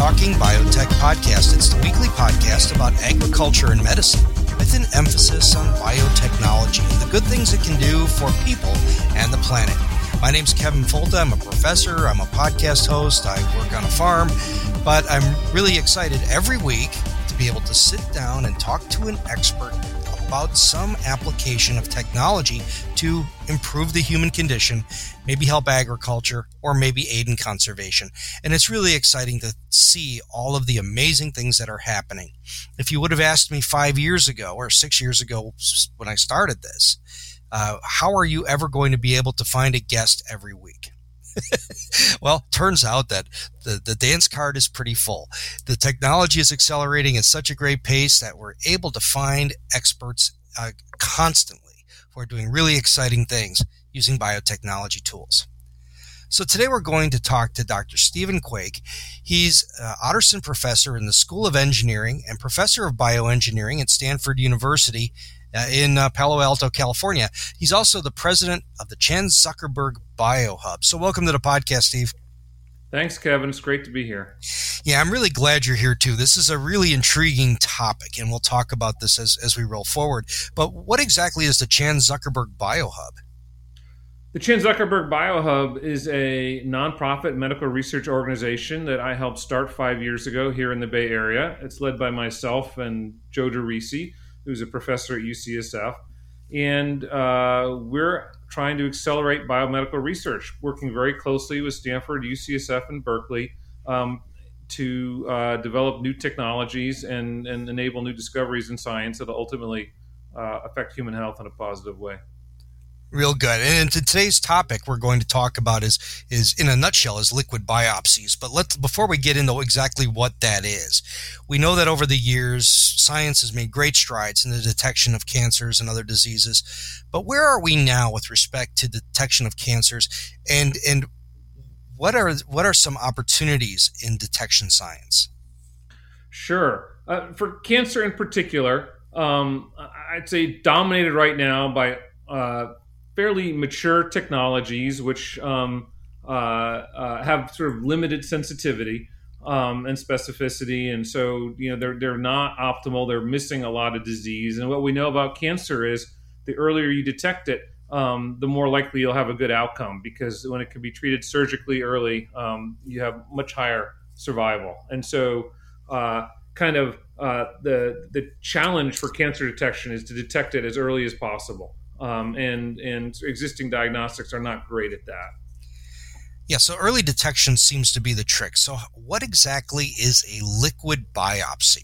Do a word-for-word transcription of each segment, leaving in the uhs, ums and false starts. Talking Biotech Podcast. It's the weekly podcast about agriculture and medicine with an emphasis on biotechnology, the good things it can do for people and the planet. My name's Kevin Folta. I'm a professor. I'm a podcast host. I work on a farm, but I'm really excited every week to be able to sit down and talk to an expert about some application of technology to improve the human condition, maybe help agriculture, or maybe aid in conservation. And it's really exciting to see all of the amazing things that are happening. If you would have asked me five years ago or six years ago when I started this, uh, how are you ever going to be able to find a guest every week? Well, turns out that the, the dance card is pretty full. The technology is accelerating at such a great pace that we're able to find experts uh, constantly who are doing really exciting things using biotechnology tools. So today we're going to talk to Doctor Stephen Quake. He's an Otterson professor in the School of Engineering and professor of bioengineering at Stanford University uh, in uh, Palo Alto, California. He's also the president of the Chan Zuckerberg Biohub. So welcome to the podcast, Steve. Thanks, Kevin. It's great to be here. Yeah, I'm really glad you're here, too. This is a really intriguing topic, and we'll talk about this as, as we roll forward. But what exactly is the Chan Zuckerberg Biohub? The Chan Zuckerberg Biohub is a nonprofit medical research organization that I helped start five years ago here in the Bay Area. It's led by myself and Joe DeRisi, who's a professor at U C S F. And uh, we're trying to accelerate biomedical research, working very closely with Stanford, U C S F, and Berkeley um, to uh, develop new technologies and, and enable new discoveries in science that will ultimately uh, affect human health in a positive way. Real good. And today's topic we're going to talk about is, is in a nutshell, is liquid biopsies. But let's, before we get into exactly what that is, we know that over the years, science has made great strides in the detection of cancers and other diseases. But where are we now with respect to detection of cancers, and, and what are, what are some opportunities in detection science? Sure. Uh, for cancer in particular, um, I'd say dominated right now by, uh, fairly mature technologies, which um, uh, uh, have sort of limited sensitivity um, and specificity. And so, you know, they're they're not optimal. They're missing a lot of disease. And what we know about cancer is the earlier you detect it, um, the more likely you'll have a good outcome, because when it can be treated surgically early, um, you have much higher survival. And so uh, kind of uh, the the challenge for cancer detection is to detect it as early as possible. Um, and, and existing diagnostics are not great at that. Yeah, so early detection seems to be the trick. So what exactly is a liquid biopsy?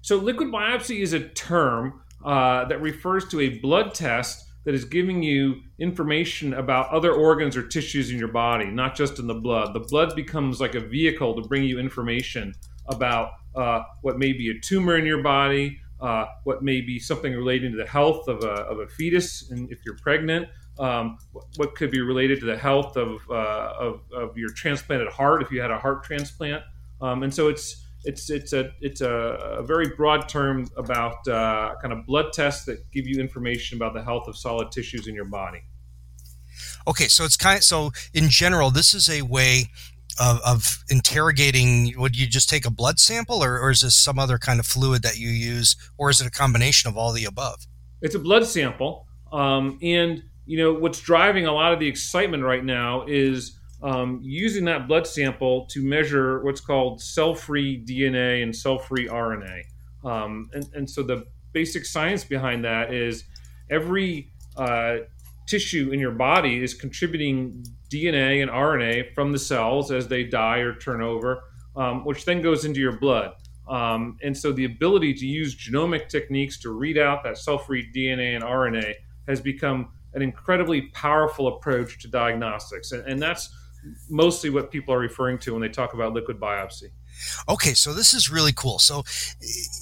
So liquid biopsy is a term uh, that refers to a blood test that is giving you information about other organs or tissues in your body, not just in the blood. The blood becomes like a vehicle to bring you information about uh, what may be a tumor in your body, Uh, what may be something relating to the health of a, of a fetus, and if you're pregnant, um, what could be related to the health of, uh, of of your transplanted heart if you had a heart transplant, um, and so it's it's it's a it's a, a very broad term about uh, kind of blood tests that give you information about the health of solid tissues in your body. Okay, so it's kind of, so in general, this is a way Of, of interrogating. Would you just take a blood sample, or, or is this some other kind of fluid that you use, or is it a combination of all the above? It's a blood sample. Um, and, you know, what's driving a lot of the excitement right now is um, using that blood sample to measure what's called cell-free D N A and cell-free R N A. Um, and, and so the basic science behind that is every uh, tissue in your body is contributing D N A and R N A from the cells as they die or turn over, um, which then goes into your blood. Um, and so the ability to use genomic techniques to read out that cell-free D N A and R N A has become an incredibly powerful approach to diagnostics. And, and that's mostly what people are referring to when they talk about liquid biopsy. Okay, so this is really cool. So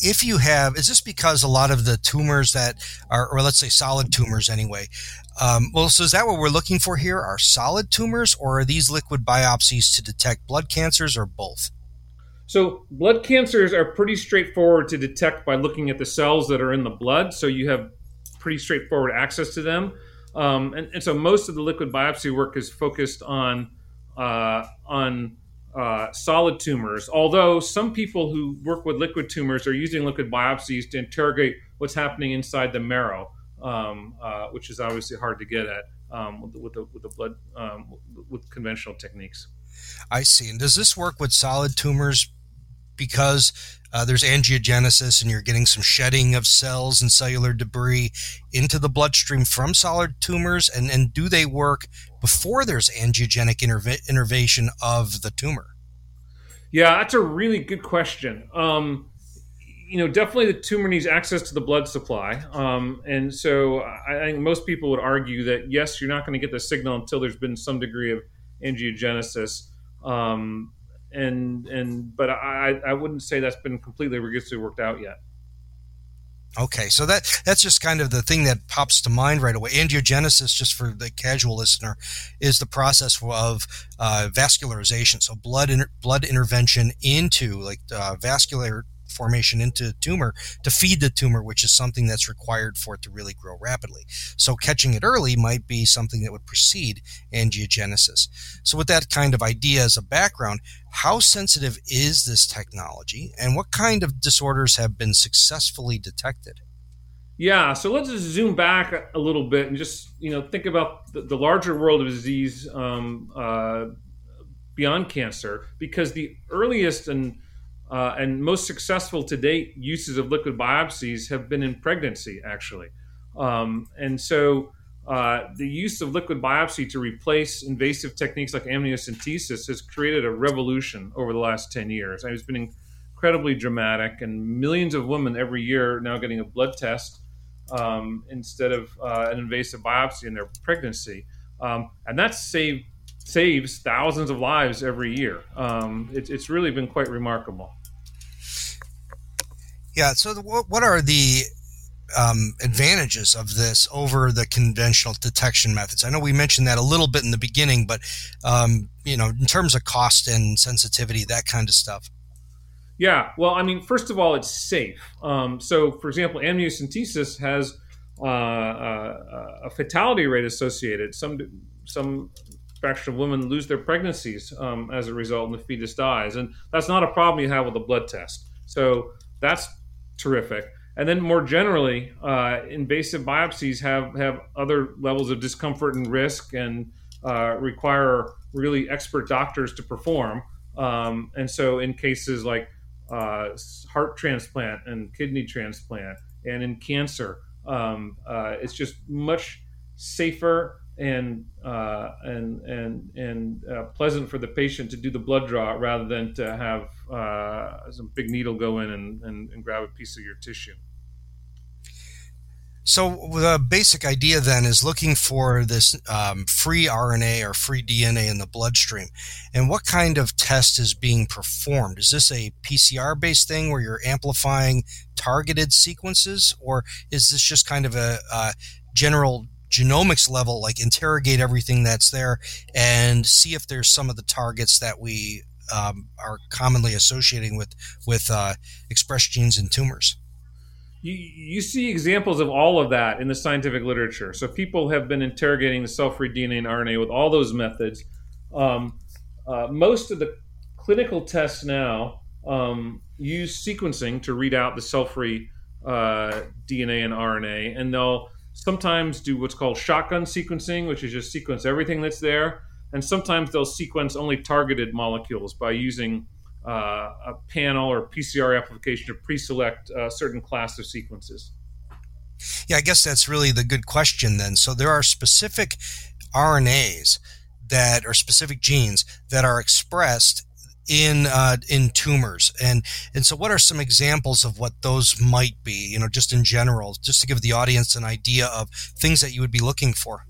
if you have, is this because a lot of the tumors that are, or let's say solid tumors anyway, um, well, so is that what we're looking for here, are solid tumors, or are these liquid biopsies to detect blood cancers, or both? So blood cancers are pretty straightforward to detect by looking at the cells that are in the blood, so you have pretty straightforward access to them. Um, and, and so most of the liquid biopsy work is focused on uh, on uh, solid tumors, although some people who work with liquid tumors are using liquid biopsies to interrogate what's happening inside the marrow, um, uh, which is obviously hard to get at um, with, the, with, the, with the blood, um, with conventional techniques. I see. And does this work with solid tumors because uh, there's angiogenesis and you're getting some shedding of cells and cellular debris into the bloodstream from solid tumors? And, and do they work before there's angiogenic interve- innervation of the tumor? Yeah, that's a really good question. Um, you know, definitely the tumor needs access to the blood supply. Um, and so I, I think most people would argue that, yes, you're not going to get the signal until there's been some degree of angiogenesis. Um And and but I, I wouldn't say that's been completely rigorously worked out yet. Okay, so that that's just kind of the thing that pops to mind right away. Angiogenesis, just for the casual listener, is the process of uh, vascularization, so blood inter- blood intervention into like uh, vascular formation into the tumor to feed the tumor, which is something that's required for it to really grow rapidly. So catching it early might be something that would precede angiogenesis. So with that kind of idea as a background, how sensitive is this technology, and what kind of disorders have been successfully detected? Yeah, so let's just zoom back a little bit and just, you know, think about the, the larger world of disease um, uh, beyond cancer, because the earliest and Uh, and most successful to date uses of liquid biopsies have been in pregnancy, actually. Um, and so uh, the use of liquid biopsy to replace invasive techniques like amniocentesis has created a revolution over the last ten years. And it's been incredibly dramatic, and millions of women every year are now getting a blood test um, instead of uh, an invasive biopsy in their pregnancy. Um, and that's saved, saves thousands of lives every year. Um, it, it's really been quite remarkable. Yeah. So the, what, what are the um, advantages of this over the conventional detection methods? I know we mentioned that a little bit in the beginning, but um, you know, in terms of cost and sensitivity, that kind of stuff. Yeah. Well, I mean, first of all, it's safe. Um, so for example, amniocentesis has uh, a, a fatality rate associated. Some, some fraction of women lose their pregnancies um, as a result, and the fetus dies. And that's not a problem you have with a blood test. So that's terrific. And then more generally, uh, invasive biopsies have, have other levels of discomfort and risk, and uh, require really expert doctors to perform. Um, and so in cases like uh, heart transplant and kidney transplant, and in cancer, um, uh, it's just much safer and uh, and and and uh, pleasant for the patient to do the blood draw rather than to have uh, some big needle go in and, and, and grab a piece of your tissue. So the basic idea then is looking for this um, free R N A or free D N A in the bloodstream. And what kind of test is being performed? Is this a P C R-based thing where you're amplifying targeted sequences, or is this just kind of a, a general genomics level, like interrogate everything that's there and see if there's some of the targets that we um, are commonly associating with with uh, expressed genes in tumors? You, you see examples of all of that in the scientific literature. So people have been interrogating the cell-free D N A and R N A with all those methods. Um, uh, most of the clinical tests now um, use sequencing to read out the cell-free uh, D N A and R N A, and they'll sometimes do what's called shotgun sequencing, which is just sequence everything that's there. And sometimes they'll sequence only targeted molecules by using uh, a panel or P C R application to pre-select a certain class of sequences. Yeah, I guess that's really the good question then. So there are specific R N As that are specific genes that are expressed in uh, in tumors. And and so what are some examples of what those might be, you know, just in general, just to give the audience an idea of things that you would be looking for?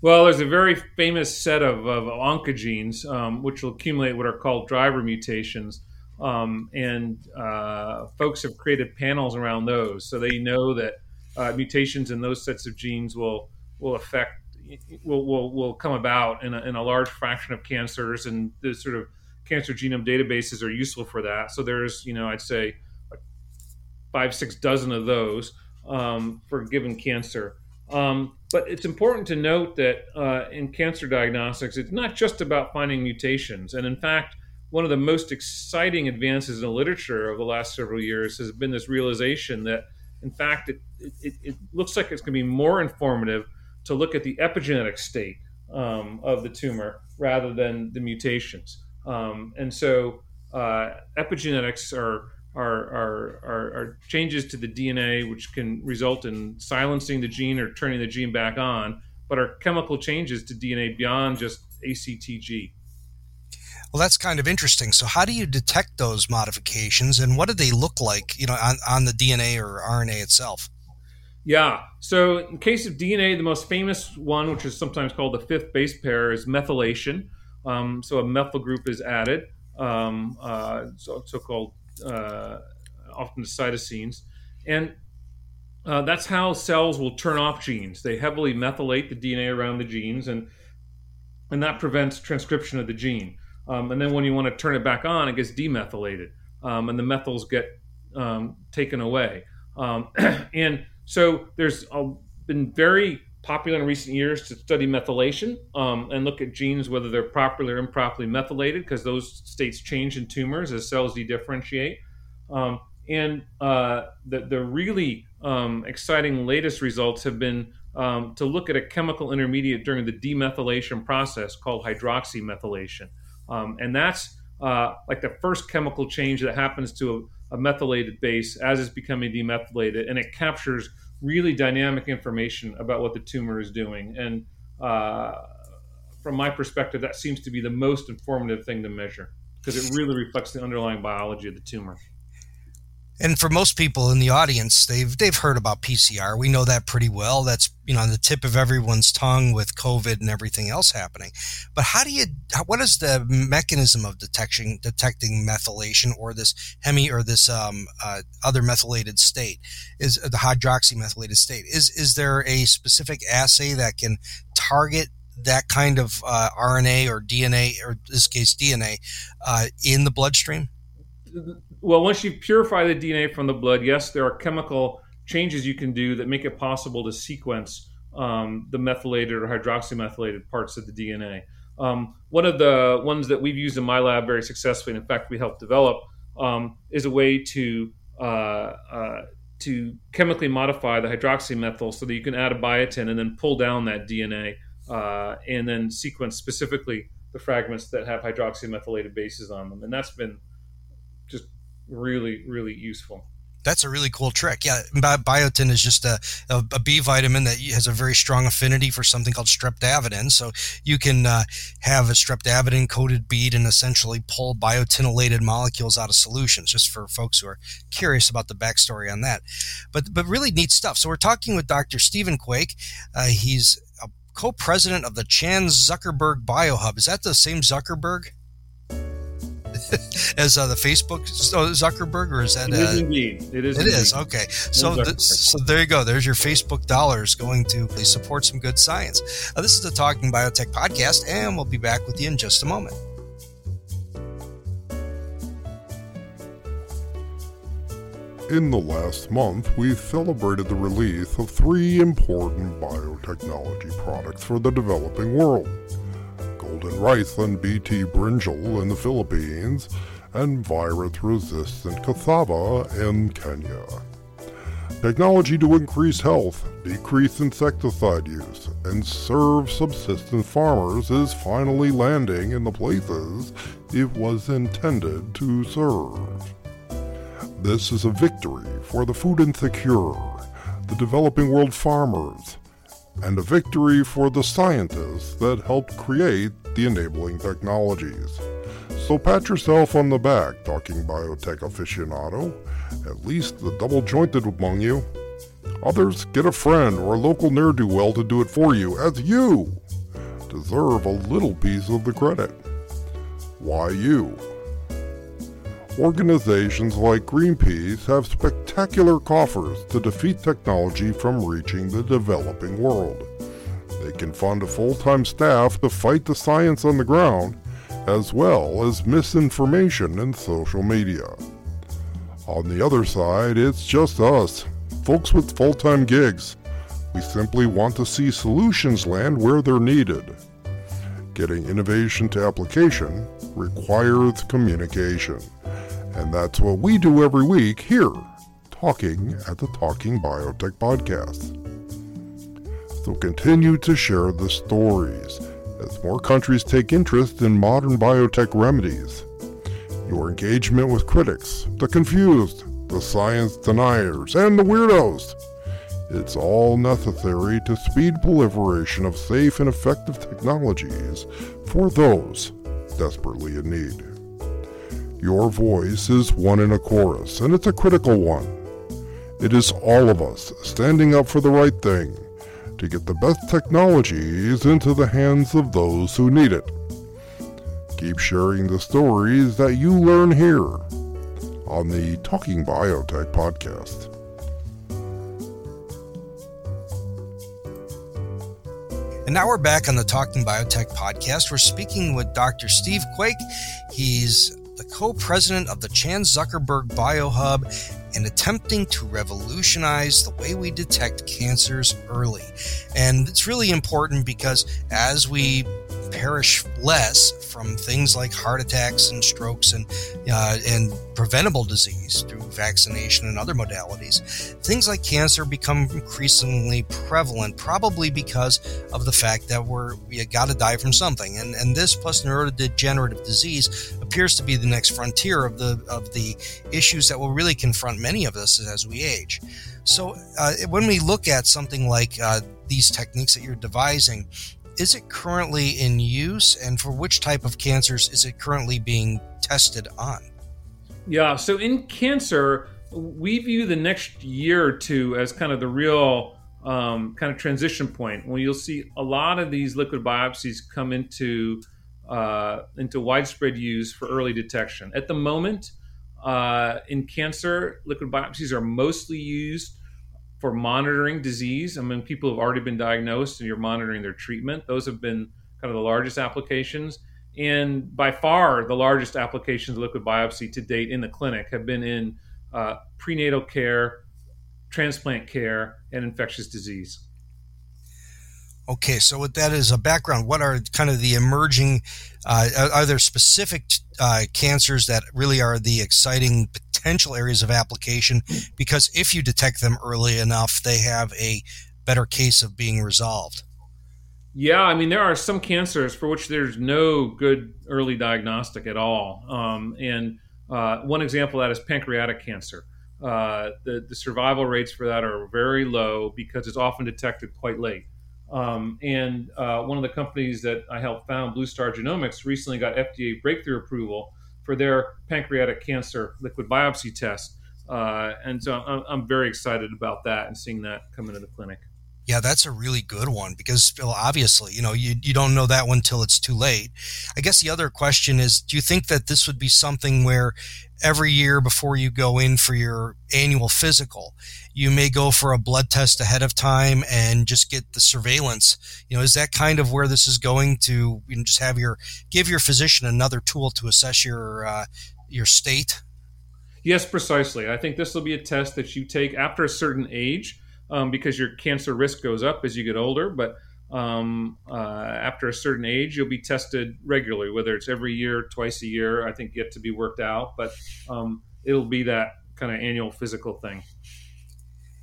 Well, there's a very famous set of, of oncogenes, um, which will accumulate what are called driver mutations. Um, and uh, folks have created panels around those. So they know that uh, mutations in those sets of genes will will affect, will will, will come about in a, in a large fraction of cancers, and the sort of cancer genome databases are useful for that. So there's, you know, I'd say five, six dozen of those um, for a given cancer. Um, but it's important to note that uh, in cancer diagnostics, it's not just about finding mutations. And in fact, one of the most exciting advances in the literature over the last several years has been this realization that, in fact, it, it, it looks like it's going to be more informative to look at the epigenetic state um, of the tumor rather than the mutations. Um, and so uh, epigenetics are, are, are, are, are changes to the D N A, which can result in silencing the gene or turning the gene back on, but are chemical changes to D N A beyond just A C T G. Well, that's kind of interesting. So how do you detect those modifications, and what do they look like, you know, on, on the D N A or R N A itself? Yeah. So in case of D N A, the most famous one, which is sometimes called the fifth base pair, is methylation. Um, so a methyl group is added, um, uh, so, so-called uh, often to cytosines. And uh, that's how cells will turn off genes. They heavily methylate the D N A around the genes, and and that prevents transcription of the gene. Um, and then when you want to turn it back on, it gets demethylated, um, and the methyls get um, taken away. Um, and so there's uh, been very popular in recent years to study methylation um, and look at genes, whether they're properly or improperly methylated, because those states change in tumors as cells dedifferentiate. Um, and uh, the, the really um, exciting latest results have been um, to look at a chemical intermediate during the demethylation process called hydroxymethylation. Um, and that's uh, like the first chemical change that happens to a, a methylated base as it's becoming demethylated, and it captures really dynamic information about what the tumor is doing. And uh, from my perspective, that seems to be the most informative thing to measure, because it really reflects the underlying biology of the tumor. And for most people in the audience, they've they've heard about P C R. We know that pretty well. That's, you know, on the tip of everyone's tongue with COVID and everything else happening. But how do you? What is the mechanism of detection detecting methylation or this hemi or this um, uh, other methylated state? Is uh, the hydroxymethylated state? Is is there a specific assay that can target that kind of uh, R N A or D N A, or in this case D N A, uh, in the bloodstream? Well, once you purify the D N A from the blood, yes, there are chemical changes you can do that make it possible to sequence um, the methylated or hydroxymethylated parts of the D N A. Um, one of the ones that we've used in my lab very successfully, and in fact we helped develop, um, is a way to uh, uh, to chemically modify the hydroxymethyl so that you can add a biotin and then pull down that D N A uh, and then sequence specifically the fragments that have hydroxymethylated bases on them. And that's been just really, really useful. That's a really cool trick. Yeah, biotin is just a, a, a B vitamin that has a very strong affinity for something called streptavidin. So you can uh, have a streptavidin-coated bead and essentially pull biotinylated molecules out of solutions, just for folks who are curious about the backstory on that. But, but really neat stuff. So we're talking with Doctor Stephen Quake. Uh, he's a co-president of the Chan Zuckerberg Biohub. Is that the same Zuckerberg as uh, the Facebook Zuckerberg, or is that? It is uh, indeed. It is. It indeed. is. Okay. So, th- so there you go. There's your Facebook dollars going to support some good science. Uh, this is the Talking Biotech podcast, and we'll be back with you in just a moment. In the last month, we've celebrated the release of three important biotechnology products for the developing world. Golden rice and Bt brinjal in the Philippines, and virus-resistant cassava in Kenya. Technology to increase health, decrease insecticide use, and serve subsistence farmers is finally landing in the places it was intended to serve. This is a victory for the food insecure, the developing world farmers, and a victory for the scientists that helped create the enabling technologies. So pat yourself on the back, talking biotech aficionado, at least the double-jointed among you. Others, get a friend or a local ne'er-do-well to do it for you, as you deserve a little piece of the credit. Why you? Organizations like Greenpeace have spectacular coffers to defeat technology from reaching the developing world. They can fund a full-time staff to fight the science on the ground, as well as misinformation in social media. On the other side, it's just us, folks with full-time gigs. We simply want to see solutions land where they're needed. Getting innovation to application requires communication, and that's what we do every week here, talking at the Talking Biotech Podcast. So continue to share the stories as more countries take interest in modern biotech remedies. Your engagement with critics, the confused, the science deniers, and the weirdos. It's all necessary to speed proliferation of safe and effective technologies for those desperately in need. Your voice is one in a chorus, and it's a critical one. It is all of us standing up for the right thing, to get the best technologies into the hands of those who need it. Keep sharing the stories that you learn here on the Talking Biotech Podcast. And now we're back on the Talking Biotech Podcast. We're speaking with Doctor Steve Quake. He's the co-president of the Chan Zuckerberg Biohub, and attempting to revolutionize the way we detect cancers early. And it's really important because as we perish less from things like heart attacks and strokes and uh, and preventable disease through vaccination and other modalities, things like cancer become increasingly prevalent, probably because of the fact that we're we got to die from something. And and this plus neurodegenerative disease appears to be the next frontier of the of the issues that will really confront many of us as we age. So uh, when we look at something like uh, these techniques that you're devising, is it currently in use, and for which type of cancers is it currently being tested on? Yeah, so in cancer, we view the next year or two as kind of the real um, kind of transition point, where you'll see a lot of these liquid biopsies come into uh, into widespread use for early detection. At the moment, uh, in cancer, liquid biopsies are mostly used for monitoring disease. I mean, people have already been diagnosed and you're monitoring their treatment. Those have been kind of the largest applications. And by far, the largest applications of liquid biopsy to date in the clinic have been in uh, prenatal care, transplant care, and infectious disease. Okay, so with that as a background, what are kind of the emerging, uh, are there specific uh, cancers that really are the exciting potential areas of application? Because if you detect them early enough, they have a better case of being resolved. Yeah, I mean, there are some cancers for which there's no good early diagnostic at all. Um, and uh, one example of that is pancreatic cancer. Uh, the, the survival rates for that are very low because it's often detected quite late. Um, and uh, one of the companies that I helped found, Blue Star Genomics, recently got F D A breakthrough approval for their pancreatic cancer liquid biopsy test. Uh, and so I'm, I'm very excited about that and seeing that come into the clinic. Yeah, that's a really good one because, well, obviously, you know, you, you don't know that one till it's too late. I guess the other question is, do you think that this would be something where every year before you go in for your annual physical, you may go for a blood test ahead of time and just get the surveillance? You know, is that kind of where this is going to, you know, just have your, give your physician another tool to assess your, uh, your state? Yes, precisely. I think this will be a test that you take after a certain age, Um, because your cancer risk goes up as you get older. But um, uh, after a certain age, you'll be tested regularly, whether it's every year, twice a year, I think yet to be worked out. But um, it'll be that kind of annual physical thing.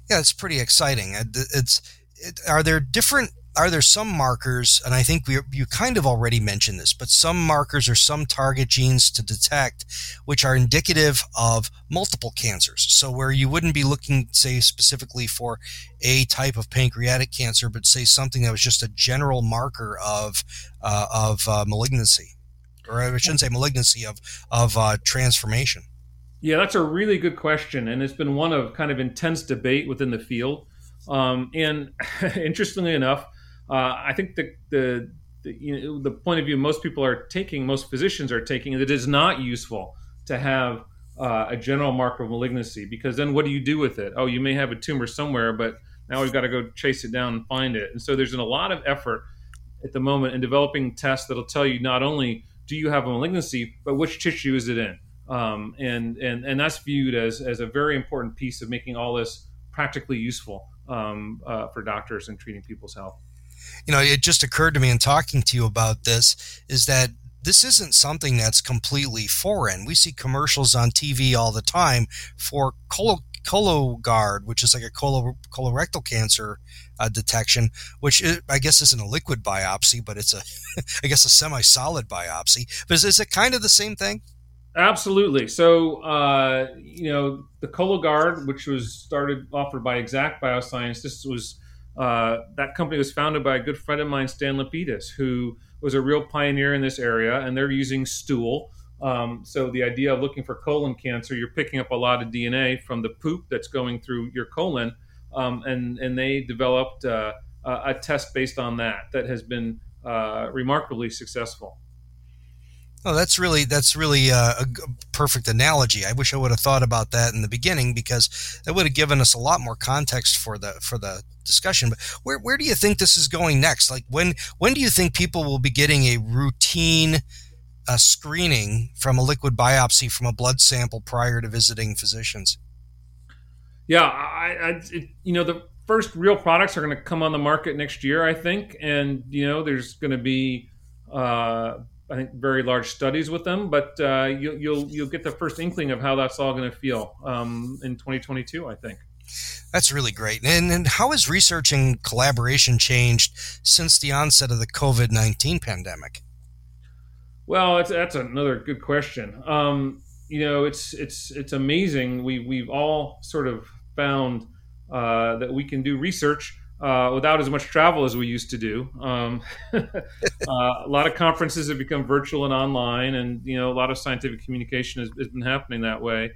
Yeah, it's pretty exciting. It's it, are there different Are there some markers, and I think we, you kind of already mentioned this, but some markers or some target genes to detect which are indicative of multiple cancers? So where you wouldn't be looking, say, specifically for a type of pancreatic cancer, but say something that was just a general marker of uh, of uh, malignancy. or I shouldn't say malignancy of of uh, transformation? Yeah, that's a really good question, and it's been one of kind of intense debate within the field. Um, and interestingly enough, uh, I think the the the, you know, the point of view most people are taking, most physicians are taking, is it is not useful to have uh, a general marker of malignancy, because then what do you do with it? Oh, you may have a tumor somewhere, but now we've got to go chase it down and find it. And so there's been a lot of effort at the moment in developing tests that'll tell you not only do you have a malignancy, but which tissue is it in? Um, and and and that's viewed as as a very important piece of making all this practically useful um, uh, for doctors and treating people's health. You know, it just occurred to me in talking to you about this is that this isn't something that's completely foreign. We see commercials on T V all the time for cologuard, Cologuard, which is like a colorectal cancer uh, detection, which is, I guess isn't a liquid biopsy, but it's a, I guess a semi-solid biopsy. But is, is it kind of the same thing? Absolutely. So, uh, you know, the Cologuard, which was started, offered by Exact Biosciences, this was, uh, that company was founded by a good friend of mine, Stan Lapidus, who was a real pioneer in this area, and they're using stool. Um, so the idea of looking for colon cancer, you're picking up a lot of D N A from the poop that's going through your colon, um, and, and they developed uh, a, a test based on that that has been uh, remarkably successful. Oh, that's really that's really uh, a perfect analogy. I wish I would have thought about that in the beginning, because that would have given us a lot more context for the for the discussion. But where where do you think this is going next? Like when when do you think people will be getting a routine a screening from a liquid biopsy from a blood sample prior to visiting physicians? Yeah, I, I it, you know, the first real products are going to come on the market next year, I think. And, you know, there's going to be, uh, I think, very large studies with them, but uh, you, you'll you'll get the first inkling of how that's all going to feel um, in twenty twenty-two, I think. That's really great. And, and how has research and collaboration changed since the onset of the covid nineteen pandemic? Well, it's, that's another good question. Um, you know, it's it's it's amazing. We we've all sort of found uh, that we can do research uh, without as much travel as we used to do. Um, uh, a lot of conferences have become virtual and online, and you know, a lot of scientific communication has, has been happening that way.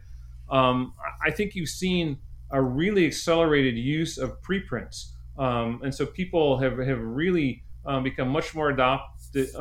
Um, I think you've seen a really accelerated use of preprints, um, and so people have have really um, become much more adopt.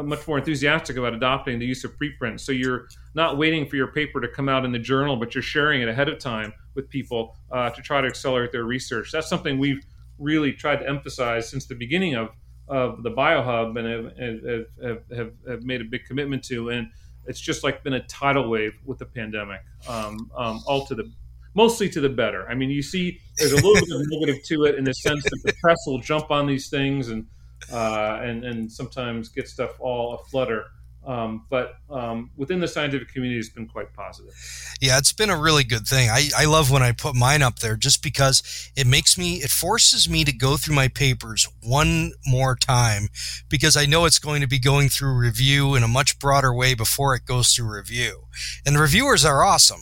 much more enthusiastic about adopting the use of preprints. So you're not waiting for your paper to come out in the journal, but you're sharing it ahead of time with people uh, to try to accelerate their research. That's something we've really tried to emphasize since the beginning of, of the Biohub, and have, have, have, have made a big commitment to. And it's just like been a tidal wave with the pandemic, um, um, all to the mostly to the better. I mean, you see there's a little bit of negative to it in the sense that the press will jump on these things and Uh, and, and sometimes get stuff all aflutter. Um, but um, within the scientific community, it's been quite positive. Yeah, it's been a really good thing. I, I love when I put mine up there, just because it makes me, it forces me to go through my papers one more time, because I know it's going to be going through review in a much broader way before it goes through review. And the reviewers are awesome,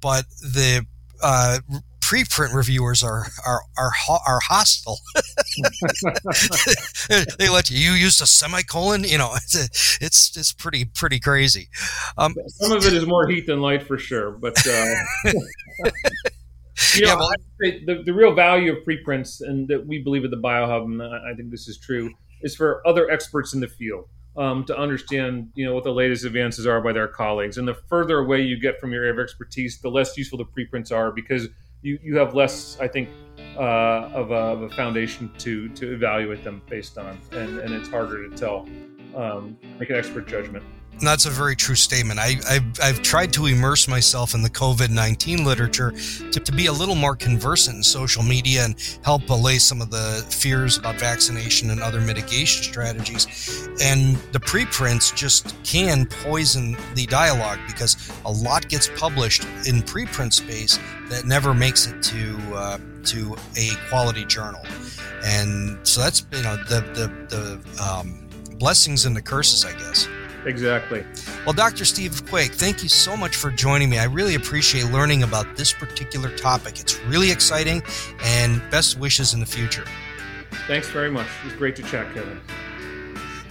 but the uh, preprint reviewers are are are, are hostile. They let you, you use a semicolon, you know, it's a, it's, it's pretty, pretty crazy. Um, Some of it is more heat than light for sure, but uh, you know, yeah, well, the, the real value of preprints, and that we believe at the Biohub, and I think this is true, is for other experts in the field um, to understand, you know, what the latest advances are by their colleagues. And the further away you get from your area of expertise, the less useful the preprints are, because You, you have less, I think, uh, of, a, of a foundation to, to evaluate them based on, and, and it's harder to tell, um, make an expert judgment. And that's a very true statement. I, I've, I've tried to immerse myself in the covid nineteen literature to, to be a little more conversant in social media and help allay some of the fears about vaccination and other mitigation strategies. And the preprints just can poison the dialogue, because a lot gets published in preprint space that never makes it to uh, to a quality journal. And so that's, you know, the, the, the um, blessings and the curses, I guess. Exactly. Well, Doctor Steve Quake, thank you so much for joining me. I really appreciate learning about this particular topic. It's really exciting, and best wishes in the future. Thanks very much. It was great to chat, Kevin.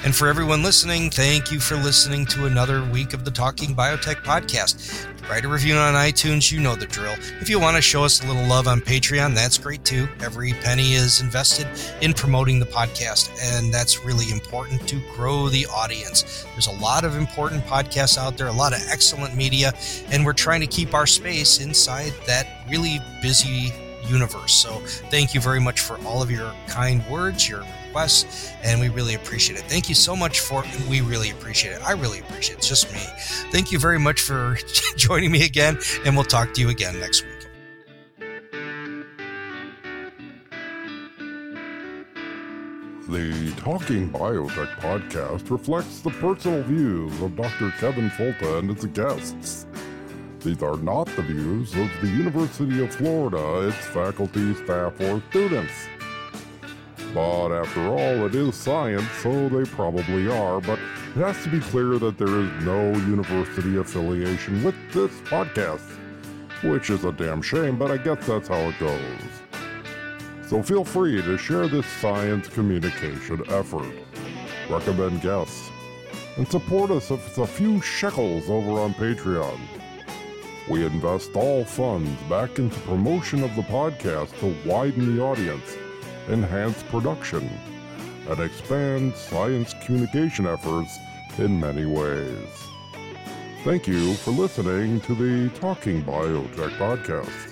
And for everyone listening, thank you for listening to another week of the Talking Biotech podcast. Write a review on iTunes, you know the drill. If you want to show us a little love on Patreon, that's great too. Every penny is invested in promoting the podcast, and that's really important to grow the audience. There's a lot of important podcasts out there, a lot of excellent media, and we're trying to keep our space inside that really busy universe. So thank you very much for all of your kind words, your requests, and we really appreciate it. Thank you so much for, we really appreciate it. I really appreciate it. It's just me. Thank you very much for joining me again, and we'll talk to you again next week. The Talking Biotech podcast reflects the personal views of Doctor Kevin Folta and its guests. These are not the views of the University of Florida, its faculty, staff, or students. But after all, it is science, so they probably are, but it has to be clear that there is no university affiliation with this podcast, which is a damn shame, but I guess that's how it goes. So feel free to share this science communication effort, recommend guests, and support us with a few shekels over on Patreon. We invest all funds back into promotion of the podcast to widen the audience, enhance production, and expand science communication efforts in many ways. Thank you for listening to the Talking Biotech podcast.